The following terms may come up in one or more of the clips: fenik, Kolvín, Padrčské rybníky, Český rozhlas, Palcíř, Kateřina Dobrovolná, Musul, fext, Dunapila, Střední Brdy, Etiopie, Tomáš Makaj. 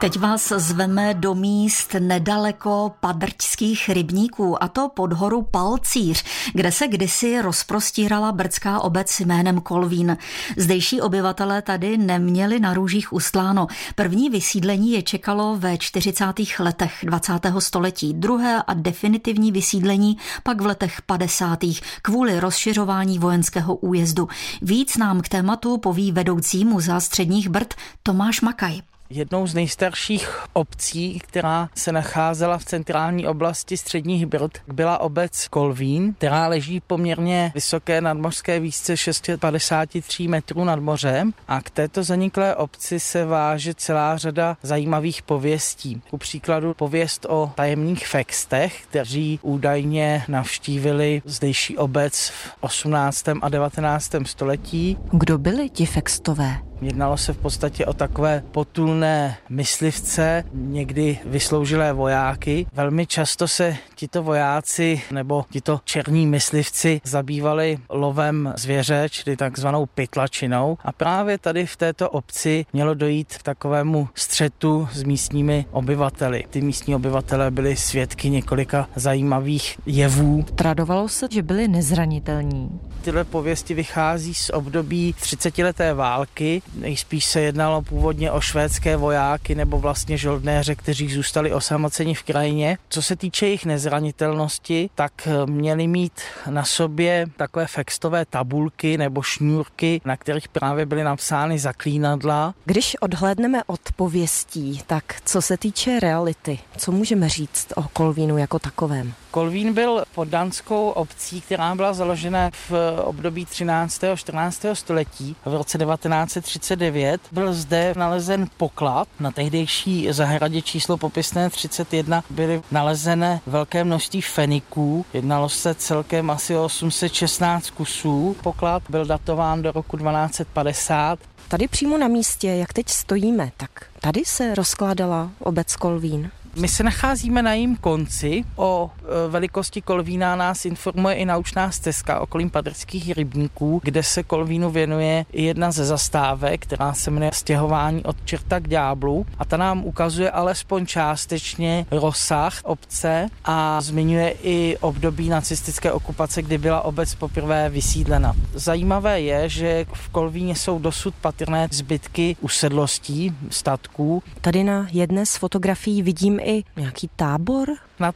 Teď vás zveme do míst nedaleko Padrčských rybníků, a to pod horu Palcíř, kde se kdysi rozprostírala brdská obec jménem Kolvín. Zdejší obyvatelé tady neměli na růžích ustláno. První vysídlení je čekalo ve 40. letech 20. století, druhé a definitivní vysídlení pak v letech 50. kvůli rozšiřování vojenského újezdu. Víc nám k tématu poví vedoucí muzea Středních Brd Tomáš Makaj. Jednou z nejstarších obcí, která se nacházela v centrální oblasti Středních Brd, byla obec Kolvín, která leží poměrně vysoké nadmořské výšce 653 metrů nad mořem, a k této zaniklé obci se váže celá řada zajímavých pověstí. Ku příkladu pověst o tajemných fextech, kteří údajně navštívili zdejší obec v 18. a 19. století. Kdo byli ti fextové? Jednalo se v podstatě o takové potulné myslivce, někdy vysloužilé vojáky. Velmi často se tito vojáci nebo tito černí myslivci zabývali lovem zvěře, čili takzvanou pytlačinou. A právě tady v této obci mělo dojít k takovému střetu s místními obyvateli. Ty místní obyvatelé byli svědky několika zajímavých jevů. Tradovalo se, že byli nezranitelní. Tyhle pověsti vychází z období 30leté války. Nejspíš se jednalo původně o švédské vojáky nebo vlastně žoldnéře, kteří zůstali osamoceni v krajině. Co se týče jejich nezranitelnosti, tak měli mít na sobě takové fextové tabulky nebo šňůrky, na kterých právě byly napsány zaklínadla. Když odhlédneme od pověstí, tak co se týče reality, co můžeme říct o Kolvínu jako takovém? Kolvín byl poddanskou obcí, která byla založena v období 13. a 14. století. V roce 1939 byl zde nalezen poklad. Na tehdejší zahradě číslo popisné 31 byly nalezené velké množství feniků. Jednalo se celkem asi o 816 kusů. Poklad byl datován do roku 1250. Tady přímo na místě, jak teď stojíme, tak tady se rozkládala obec Kolvín. My se nacházíme na jejím konci. O velikosti Kolvína nás informuje i naučná stezka okolím Padrčských rybníků, kde se Kolvínu věnuje i jedna ze zastávek, která se jmenuje Stěhování od čerta k ďáblu, a ta nám ukazuje alespoň částečně rozsah obce a zmiňuje i období nacistické okupace, kdy byla obec poprvé vysídlena. Zajímavé je, že v Kolvíně jsou dosud patrné zbytky usedlostí, statků. Tady na jedné z fotografií vidím i nějaký tábor. Nad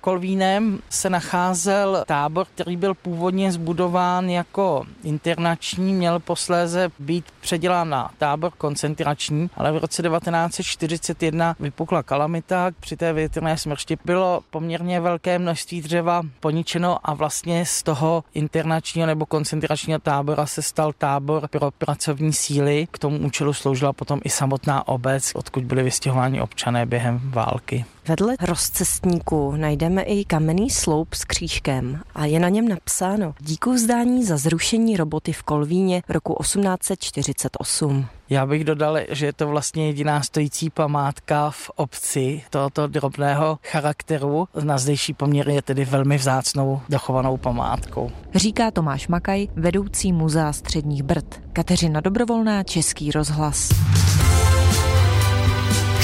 Kolvínem se nacházel tábor, který byl původně zbudován jako internační, měl posléze být předělán na tábor koncentrační, ale v roce 1941 vypukla kalamita. Při té větrné smršti bylo poměrně velké množství dřeva poničeno a vlastně z toho internačního nebo koncentračního tábora se stal tábor pro pracovní síly. K tomu účelu sloužila potom i samotná obec, odkud byli vystěhováni občané během války. Vedle rozcestníku najdeme i kamenný sloup s křížkem a je na něm napsáno: díku vzdání za zrušení roboty v Kolvíně roku 1848. Já bych dodal, že je to vlastně jediná stojící památka v obci tohoto drobného charakteru. Na zdejší poměry je tedy velmi vzácnou dochovanou památkou. Říká Tomáš Makaj, vedoucí muzea Středních Brd. Kateřina Dobrovolná, Český rozhlas.